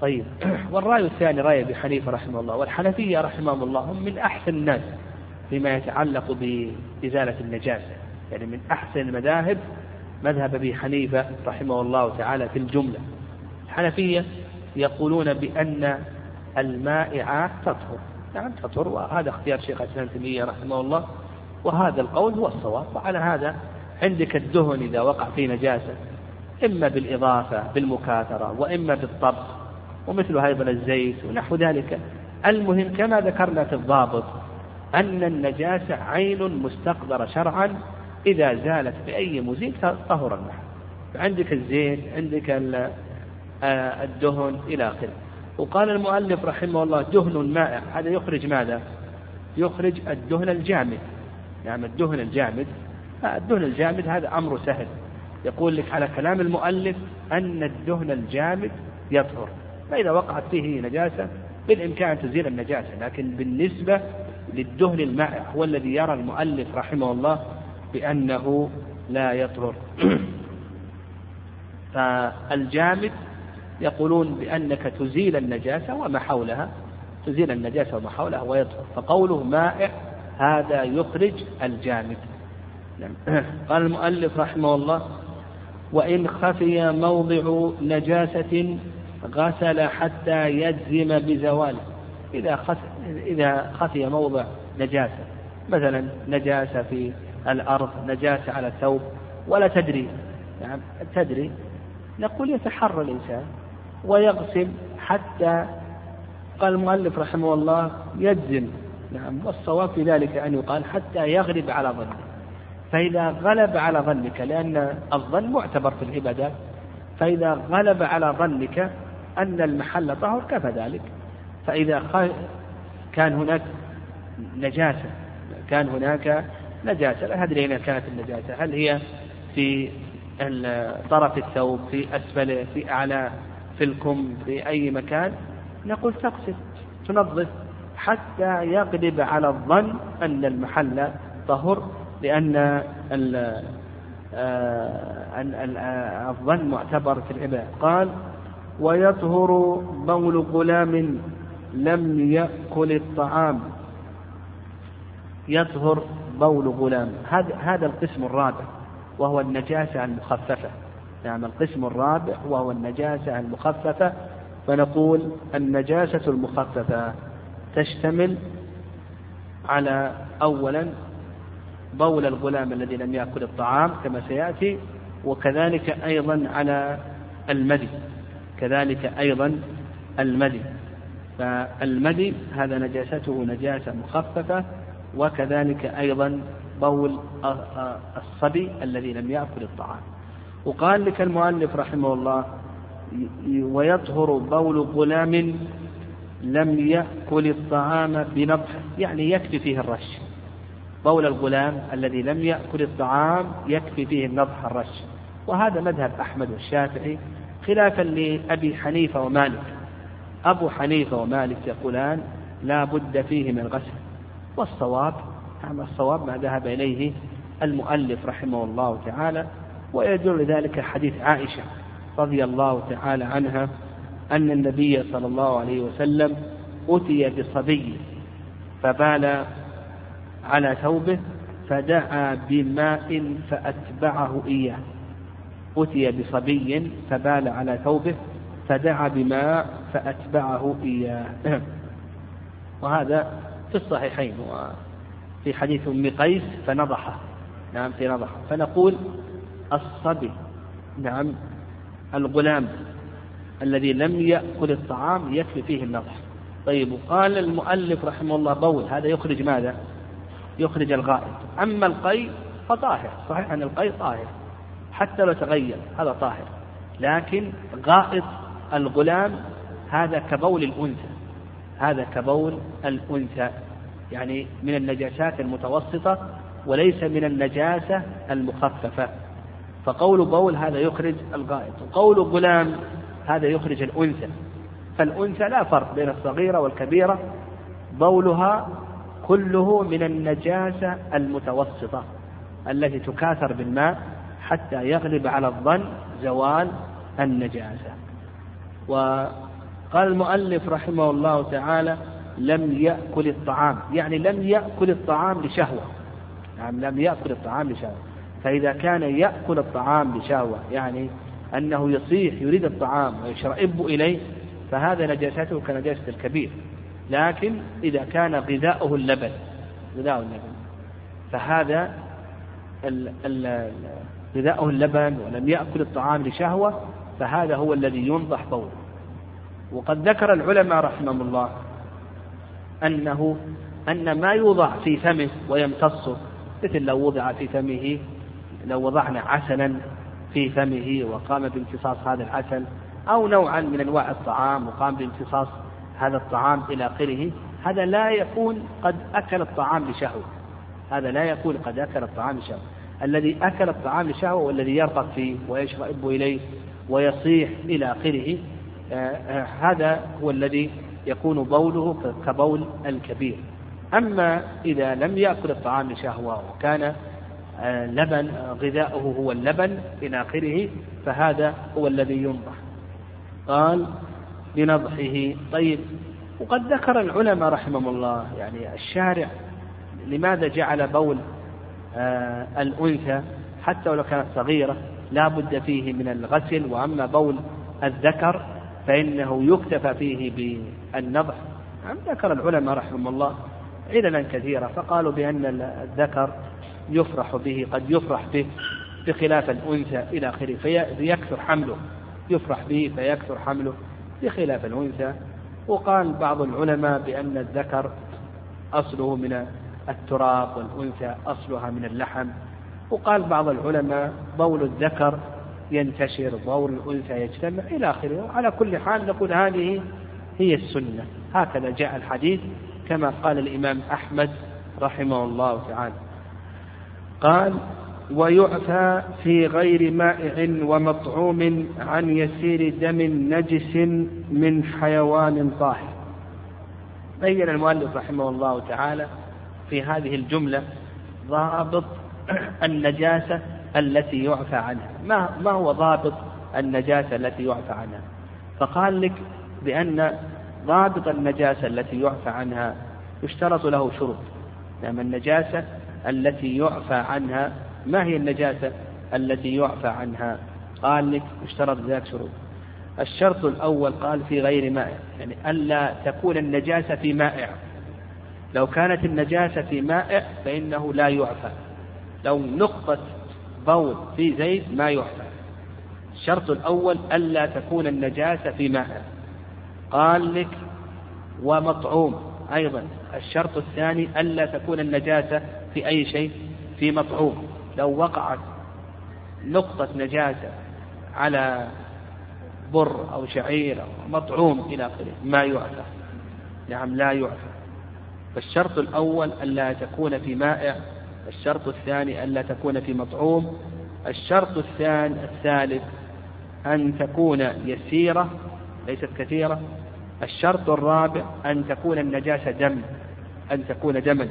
طيب، والرأي الثاني رأي أبي حنيفة رحمه الله، والحنفية رحمهم الله هم من أحسن الناس فيما يتعلق بإزالة النجاسة، يعني من أحسن المذاهب مذهب أبي حنيفة رحمه الله تعالى في الجملة. الحنفية يقولون بأن المائعة تطهر، نعم تطهر، وهذا اختيار شيخ الإسلام ابن تيمية رحمه الله، وهذا القول هو الصواب. وعلى هذا عندك الدهن إذا وقع فيه نجاسة إما بالإضافة بالمكاثرة وإما بالطبخ، ومثل أيضا الزيت ونحو ذلك. المهم كما ذكرنا في الضابط أن النجاسة عين مستقدرة شرعا، إذا زالت بأي مزيل طهر المحل. عندك الزيت، عندك الدهن إلى آخره. وقال المؤلف رحمه الله دهن مائع، هذا يخرج ماذا؟ يخرج الدهن الجامد. نعم الدهن الجامد، الدهن الجامد هذا أمر سهل. يقول لك على كلام المؤلف أن الدهن الجامد يطهر، فإذا وقعت فيه نجاسة بالإمكان تزيل النجاسة، لكن بالنسبة للدهن المائع هو الذي يرى المؤلف رحمه الله بأنه لا يطهر. فالجامد يقولون بأنك تزيل النجاسة وما حولها، تزيل النجاسة وما حولها ويطهر، فقوله مائع هذا يخرج الجامد. قال المؤلف رحمه الله: وإن خفي موضع نجاسة غسل حتى يجزم بزواله. إذا خفي موضع نجاسة، مثلا نجاسة في الأرض، نجاسة على الثوب، ولا تدري، يعني تدري، نقول يتحرى الإنسان ويغسل حتى، قال المؤلف رحمه الله، يجزم. نعم، والصواب في ذلك أن يقال حتى يغلب على ظنه، فإذا غلب على ظنك، لأن الظن معتبر في العبادات، فإذا غلب على ظنك أن المحل طهر كفى ذلك. فإذا كان هناك نجاسة، لا أدري أين كانت النجاسة، هل هي في طرف الثوب، في أسفله، في أعلاه، في الكم، في أي مكان، نقول تغسل تنظف حتى يغلب على الظن أن المحل طهر، لأن الظن معتبر في العبادة. قال: ويطهر بول غلام لم يأكل الطعام. يطهر بول غلام، هذا القسم الرابع وهو النجاسة المخففة. نعم، القسم الرابع وهو النجاسة المخففة. فنقول النجاسة المخففة تشتمل على: أولا بول الغلام الذي لم يأكل الطعام كما سيأتي، وكذلك أيضا على المذي، فالمذي هذا نجاسته نجاسة مخففة، وكذلك أيضا بول الصبي الذي لم يأكل الطعام. وقال لك المؤلف رحمه الله: ويطهر بول غلام لم يأكل الطعام بنضح، يعني يكفي فيه الرش. بول الغلام الذي لم يأكل الطعام يكفي فيه النضح، الرش، وهذا مذهب أحمد والشافعي، خلافا لأبي حنيفة ومالك. أبو حنيفة ومالك يقولان لا بد فيه من غسل، والصواب ما ذهب إليه المؤلف رحمه الله تعالى. ويدل ذلك حديث عائشة رضي الله تعالى عنها أن النبي صلى الله عليه وسلم أتي بصبي فبال على ثوبه فدعا بماء فأتبعه إياه. أتي بصبي فبال على ثوبه فدعا بماء فأتبعه إياه، وهذا في الصحيحين، وفي حديث أم قيس فنضحه. نعم، في نضحه. فنقول الصبي، نعم، الغلام الذي لم يأكل الطعام يكفي فيه النضح. طيب، وقال المؤلف رحمه الله بول، هذا يخرج ماذا؟ يخرج الغائط. أما القيء فطاهر، صحيح أن القيء طاهر حتى لو تغير، هذا طاهر، لكن غائط الغلام هذا كبول الأنثى، يعني من النجاسات المتوسطة وليس من النجاسة المخففة. فقول بول هذا يخرج الغائط، وقول غلام هذا يخرج الأنثى. فالأنثى لا فرق بين الصغيرة والكبيرة، بولها كله من النجاسة المتوسطة التي تكاثر بالماء حتى يغلب على الظن زوال النجاسة. وقال المؤلف رحمه الله تعالى: لم يأكل الطعام، يعني لم يأكل الطعام لشهوة. يعني لم يأكل الطعام لشهوة، فإذا كان يأكل الطعام لشهوة، يعني أنه يصيح يريد الطعام ويشرئب إليه، فهذا نجاسته كنجاسة الكبير. لكن إذا كان غذاؤه اللبن، فهذا غذاؤه اللبن ولم يأكل الطعام لشهوة، فهذا هو الذي ينضح بوله. وقد ذكر العلماء رحمهم الله أن ما يوضع في فمه ويمتصه، مثل لو وضع في فمه، لو وضعنا عسلا في فمه وقام بامتصاص هذا العسل أو نوعا من أنواع الطعام وقام بامتصاص هذا الطعام إلى آخره، هذا لا يكون قد أكل الطعام لشهوة. هذا لا يكون قد أكل الطعام لشهوة. الذي أكل الطعام لشهوة والذي يرغب فيه ويشرب إليه ويصيح إلى آخره، هذا هو الذي يكون بوله كبول الكبير. أما إذا لم يأكل الطعام لشهوة وكان لبن غذاؤه هو اللبن إلى آخره، فهذا هو الذي ينضح. قال بنضحه. طيب، وقد ذكر العلماء رحمهم الله يعني الشارع لماذا جعل بول الأنثى حتى ولو كانت صغيرة لا بد فيه من الغسل، وأما بول الذكر فإنه يكتفى فيه بالنضح. ذكر العلماء رحمهم الله عللا كثيرة، فقالوا بأن الذكر يفرح به، قد يفرح به بخلاف الأنثى إلى آخره، فيكثر حمله، يفرح به فيكثر حمله بخلاف الأنثى. وقال بعض العلماء بأن الذكر أصله من التراب والأنثى أصلها من اللحم. وقال بعض العلماء بول الذكر ينتشر، بول الأنثى يجتمع إلى آخره. على كل حال نقول هذه هي السنة، هكذا جاء الحديث كما قال الإمام أحمد رحمه الله تعالى. قال ويعفى في غير مائع ومطعوم عن يسير دم نجس من حيوان طاهر. بين المؤلف رحمه الله تعالى في هذه الجملة ضابط النجاسة التي يعفى عنها، ما هو ضابط النجاسة التي يعفى عنها؟ فقال لك بأن ضابط النجاسة التي يعفى عنها يشترط له شروط. لأن النجاسة التي يعفى عنها، ما هي النجاسة التي يعفى عنها؟ قال لك يشترط ذلك شروط. الشرط الأول قال في غير مائع، يعني ألا تكون النجاسة في مائع. لو كانت النجاسة في مائع فإنه لا يعفى، لو نقطة بول في زيت ما يعفى. الشرط الأول ألا تكون النجاسة في مائع. قال لك ومطعوم أيضا، الشرط الثاني ألا تكون النجاسة في أي شيء، في مطعوم. لو وقعت نقطة نجاسة على بر أو شعير أو مطعوم إلى آخره ما يعفى، نعم لا يعفى. فالشرط الأول ألا تكون في مائع، الشرط الثاني ألا تكون في مطعوم، الشرط الثالث أن تكون يسيرة ليست كثيرة، الشرط الرابع أن تكون النجاسة دم، أن تكون دما،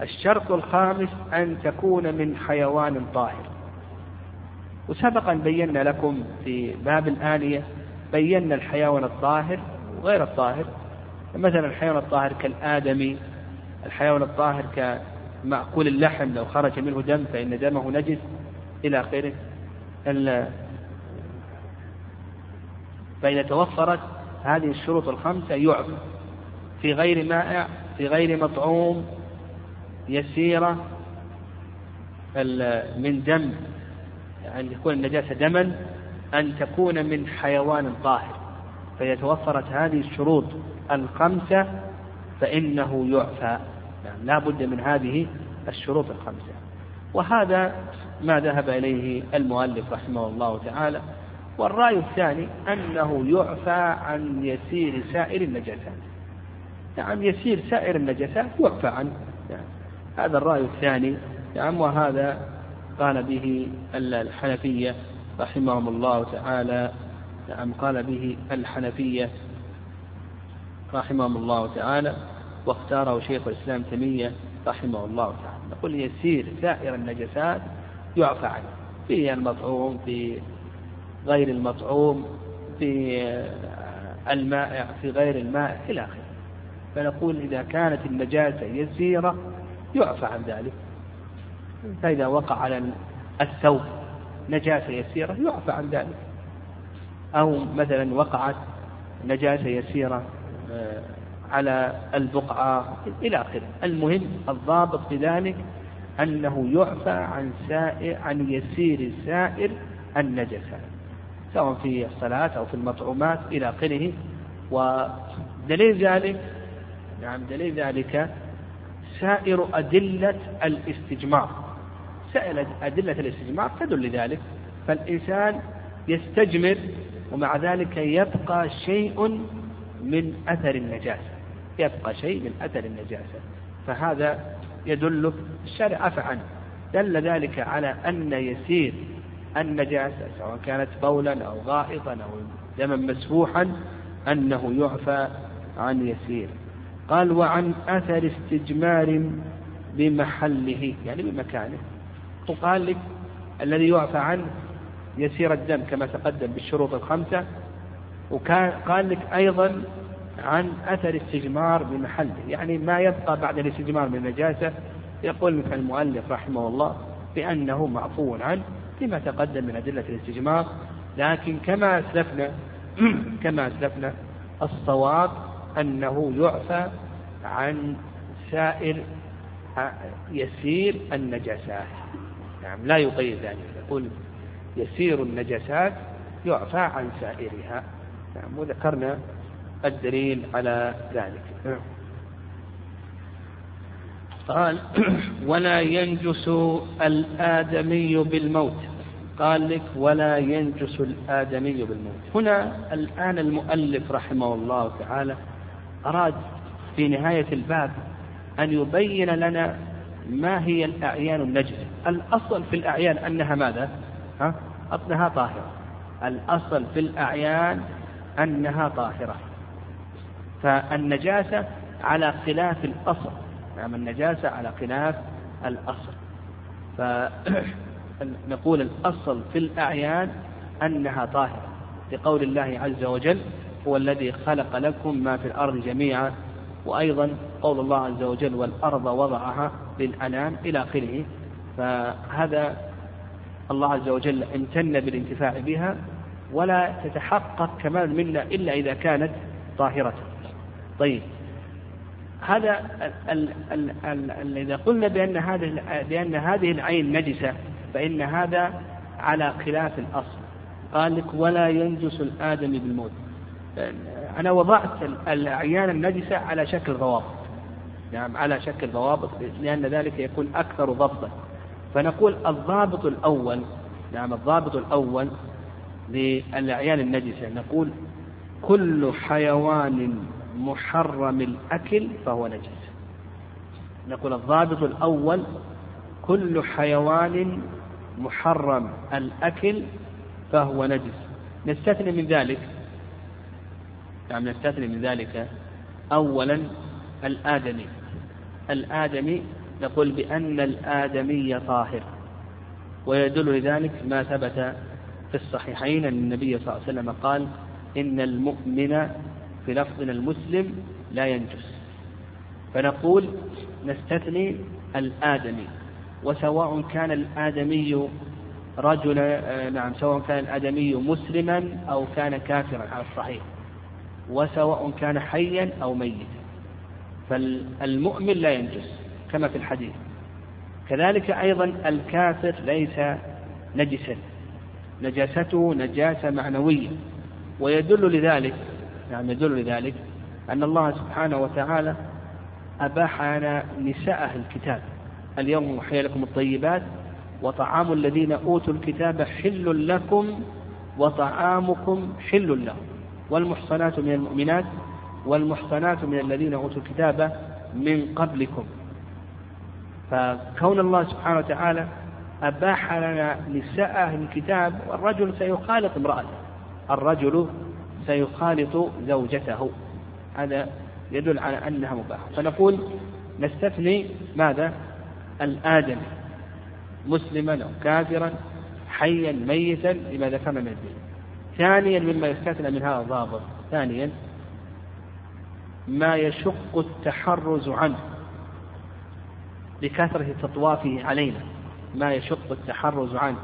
الشرط الخامس أن تكون من حيوان طاهر. وسبقا بينا لكم في باب الآنية، بينا الحيوان الطاهر وغير الطاهر. مثلا الحيوان الطاهر كالآدمي، الحيوان الطاهر كمأكل اللحم لو خرج منه دم فإن دمه نجس إلى آخره. فإذا توفرت هذه الشروط الخمسة يعفى. في غير مائع، في غير مطعوم، يسيرة من دم، أن تكون النجاسة دما، أن تكون من حيوان طاهر. فإذا توفرت هذه الشروط الخمسة فإنه يعفى، يعني لا بد من هذه الشروط الخمسة. وهذا ما ذهب إليه المؤلف رحمه الله تعالى. والرأي الثاني أنه يعفى عن يسير سائر النجاسات، نعم يسير سائر النجاسات يعفى عنه، يعني هذا الرأي الثاني، نعم. وهذا قال به الحنفية رحمهم الله تعالى، نعم قال به الحنفية رحمهم الله تعالى، واختاره شيخ الإسلام تيمية رحمه الله تعالى. نقول يسير سائر النجاسات يعفى عنه، في المطعوم، في غير المطعوم، في المائع، في غير المائع إلى آخره. فنقول إذا كانت النجاسة يسيرة يعفى عن ذلك. فإذا وقع على الثوب نجاسة يسيرة يعفى عن ذلك، أو مثلا وقعت نجاسة يسيرة على البقعة إلى آخره. المهم الضابط في ذلك أنه يعفى عن يسير سائر النجاسة، سواء في الصلاة أو في المطعومات إلى آخره. ودليل ذلك، نعم دليل ذلك سائر أدلة الاستجمار. سائر أدلة الاستجمار تدل لذلك. فالإنسان يستجمر ومع ذلك يبقى شيء من أثر النجاسة، يبقى شيء من أثر النجاسة، فهذا يدل الشرع عفى عنه، دل ذلك على أن يسير النجاسة سواء كانت بولا أو غائطا أو دما مسفوحا أنه يعفى عن يسير. قال وعن أثر استجمار بمحله يعني بمكانه، وقال لك الذي يعفى عنه يسير الدم كما تقدم بالشروط الخمسة، وقال لك أيضا عن أثر استجمار بمحله يعني ما يبقى بعد الاستجمار من النجاسة. يقول مثل المؤلف رحمه الله بأنه معفو عنه لما تقدم من أدلة الاستجمار، لكن كما أسلفنا الصواب أنه يعفى عن سائر يسير النجاسات، نعم لا يقيد ذلك، يقول يسير النجاسات يعفى عن سائرها، نعم وذكرنا الدليل على ذلك. قال ولا ينجس الآدمي بالموت، قال لك ولا ينجس الآدمي بالموت. هنا الآن المؤلف رحمه الله تعالى أراد في نهاية الباب أن يبين لنا ما هي الأعيان النجسة. الأصل في الأعيان أنها ماذا؟ أصلها طاهرة، الأصل في الأعيان أنها طاهرة، فالنجاسة على خلاف الأصل، نعم النجاسة على خلاف الأصل، فنقول الأصل في الأعيان أنها طاهرة لقول الله عز وجل هو الذي خلق لكم ما في الأرض جميعا، وأيضا قول الله عز وجل والأرض وضعها للأنام إلى آخره، فهذا الله عز وجل امتن بالانتفاع بها، ولا تتحقق كمال منا إلا إذا كانت طاهرة. طيب هذا إذا قلنا بأن هذه العين نجسة فإن هذا على خلاف الأصل. قال لك ولا ينجس الآدم بالموت، أنا وضعت الأعيان النجسة على شكل ضوابط، نعم على شكل ضوابط لأن ذلك يكون أكثر ضبطا، فنقول الضابط الأول، نعم الضابط الأول للأعيان النجسة نقول كل حيوان محرم الأكل فهو نجس، نقول الضابط الأول كل حيوان محرم الأكل فهو نجس. نستثني من ذلك أولا الآدمي نقول بأن الآدمي طاهر، ويدل لذلك ما ثبت في الصحيحين أن النبي صلى الله عليه وسلم قال إن المؤمن في لفظنا المسلم لا ينجس، فنقول نستثني الآدمي، وسواء كان الآدمي رجلا، نعم سواء كان الآدمي مسلما أو كان كافرا على الصحيح، وسواء كان حيا أو ميتا، فالمؤمن لا ينجس كما في الحديث. كذلك أيضا الكافر ليس نجسا، نجاسته نجاسة معنوية، ويدل لذلك، نعم يدل لذلك أن الله سبحانه وتعالى أباح لنا نساء أهل الكتاب اليوم أحل لكم الطيبات وطعام الذين أوتوا الكتاب حل لكم وطعامكم حل لهم والمحصنات من المؤمنات والمحصنات من الذين أوتوا الكتاب من قبلكم. فكون الله سبحانه وتعالى أباح لنا نساء أهل الكتاب، والرجل سيخالط امرأته، الرجل سيخالط زوجته، هذا يدل على أنها مباحة. فنقول نستثني ماذا؟ الآدم مسلما أو كافرا حيا ميتا لما ذكرنا من الدين. ثانيا مما يستثنى من هذا الضابط، ثانيا ما يشق التحرز عنه لكثرة تطوافه علينا، ما يشق التحرز عنه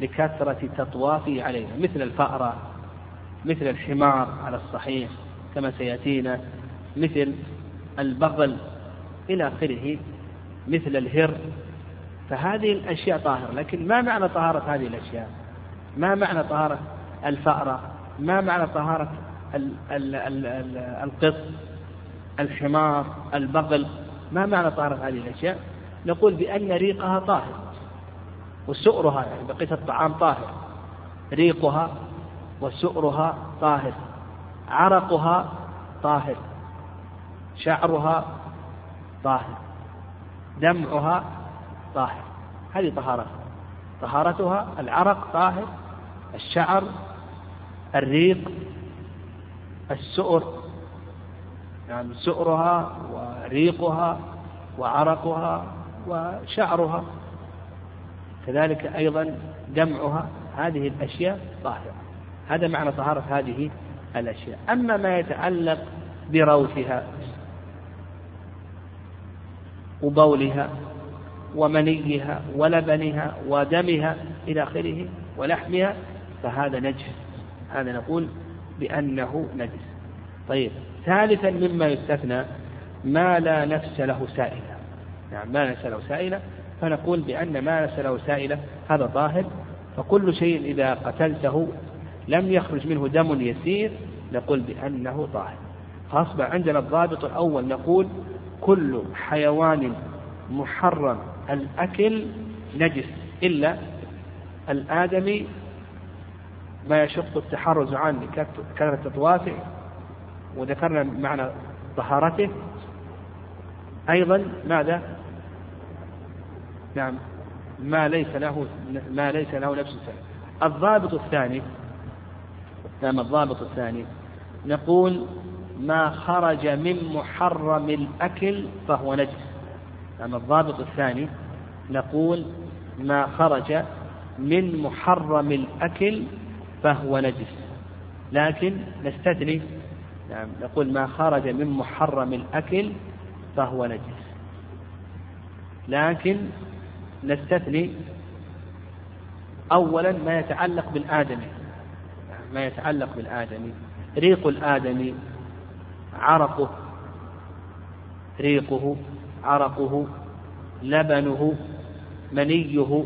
لكثرة تطوافه علينا، مثل الفأرة، مثل الحمار على الصحيح كما سيأتينا، مثل البغل إلى آخره، مثل الهر، فهذه الأشياء طاهرة. لكن ما معنى طهارة هذه الأشياء؟ ما معنى طهارة الفأرة؟ ما معنى طهارة القط، الحمار، البغل؟ ما معنى طهارة هذه الأشياء؟ نقول بأن ريقها طاهر، وسؤرها يعني بقية الطعام طاهر، ريقها وسؤرها طاهر، عرقها طاهر، شعرها طاهر، دمعها طاهر. هذه طهارتها، طهارتها العرق طاهر، الشعر، الريق، السؤر، يعني سؤرها وريقها وعرقها وشعرها، كذلك أيضا دمعها، هذه الأشياء طاهرة. هذا معنى طهارة هذه الأشياء. أما ما يتعلق بروثها وبولها ومنيها ولبنها ودمها إلى آخره ولحمها فهذا نجس، هذا نقول بأنه نجس. طيب، ثالثا مما يستثنى ما لا نفس له سائلة، يعني ما نفس له سائلة، فنقول بأن ما نفس له سائلة هذا طاهر، فكل شيء إذا قتلته لم يخرج منه دم يسير نقول بأنه طاهر. فأصبح عندنا الضابط الأول، نقول كل حيوان محرم الأكل نجس إلا الآدمي، ما يشق التحرز عنه كثرة التطوافع، وذكرنا معنى طهارته. أيضا ماذا؟ نعم، ما ليس له نفس سائل. الضابط الثاني، نعم الضابط الثاني، نقول ما خرج من محرم الأكل فهو نجس. نعم الضابط الثاني، نقول ما خرج من محرم الأكل فهو نجس، لكن نستثني، نعم نقول ما خرج من محرم الأكل فهو نجس، لكن نستثني أولا ما يتعلق بالآدمي، ما يتعلق بالآدمي، ريق الآدمي، عرقه، ريقه، عرقه، لبنه، منيه،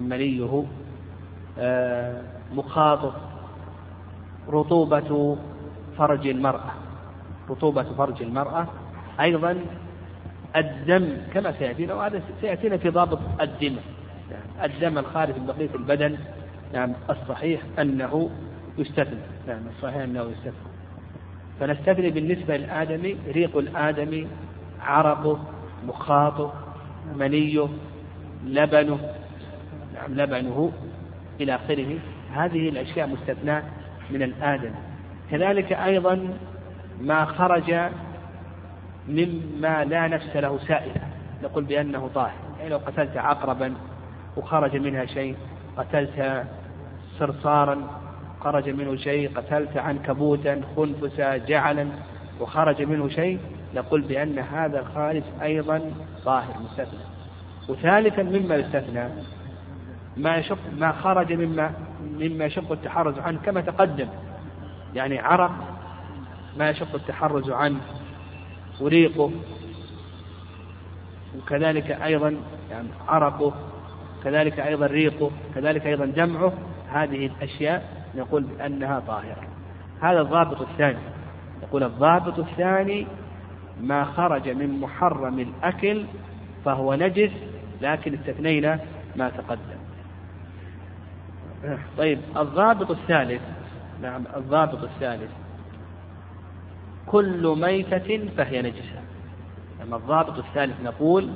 منيه، مخاطه، رطوبة فرج المرأة، رطوبة فرج المرأة، أيضا الدم كما سيأتينا، وهذا سيأتينا في ضابط الدم، يعني الدم الخارج من بقية البدن، نعم الصحيح أنه يستثنى، نعم الصحيح أنه يستثنى. فنستثني بالنسبة للآدمي ريق الآدمي، عرقه، مخاطه، منيه، لبنه، نعم لبنه إلى آخره، هذه الأشياء مستثناة من الآدمي. كذلك أيضا ما خرج مما لا نفس له سائلة نقول بأنه طاهر، يعني لو قتلت عقربا وخرج منها شيء، قتلت صرصارا خرج منه شيء، قتلت عنكبوتا، خنفسا، جعلا وخرج منه شيء، نقول بأن هذا الخارج أيضا طاهر مستثنى. وثالثا مما يستثنى ما خرج مما يشق التحرز عنه كما تقدم، يعني عرق ما يشق التحرز عنه، وريقه، وكذلك أيضا يعني عرقه، كذلك أيضا ريقه، كذلك أيضا دمعه، هذه الأشياء نقول بأنها طاهرة. هذا الضابط الثاني، نقول الضابط الثاني ما خرج من محرم الأكل فهو نجس، لكن استثنينا ما تقدم. طيب، الضابط الثالث، نعم الضابط الثالث كل ميتة فهي نجسة. أما الضابط الثالث نقول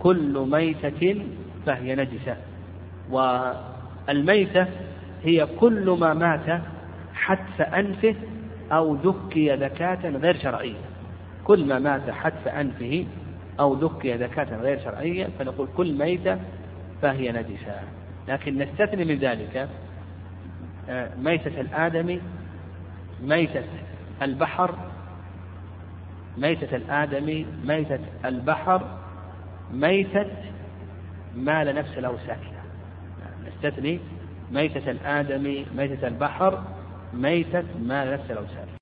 كل ميتة فهي نجسة، والميتة هي كل ما مات حتف أنفه أو ذكي ذكاة غير شرعية، كل ما مات حتف أنفه أو ذكي ذكاة غير شرعية، فنقول كل ميتة فهي نجسة، لكن نستثني من ذلك ميتة الآدمي، ميتة البحر، ميتة الآدمي، ميتة البحر، ميتة ما لا نفس له ساكنة، نستثني ميتة الآدمي، ميتة البحر، ميتة ما لا نفس له ساكنة.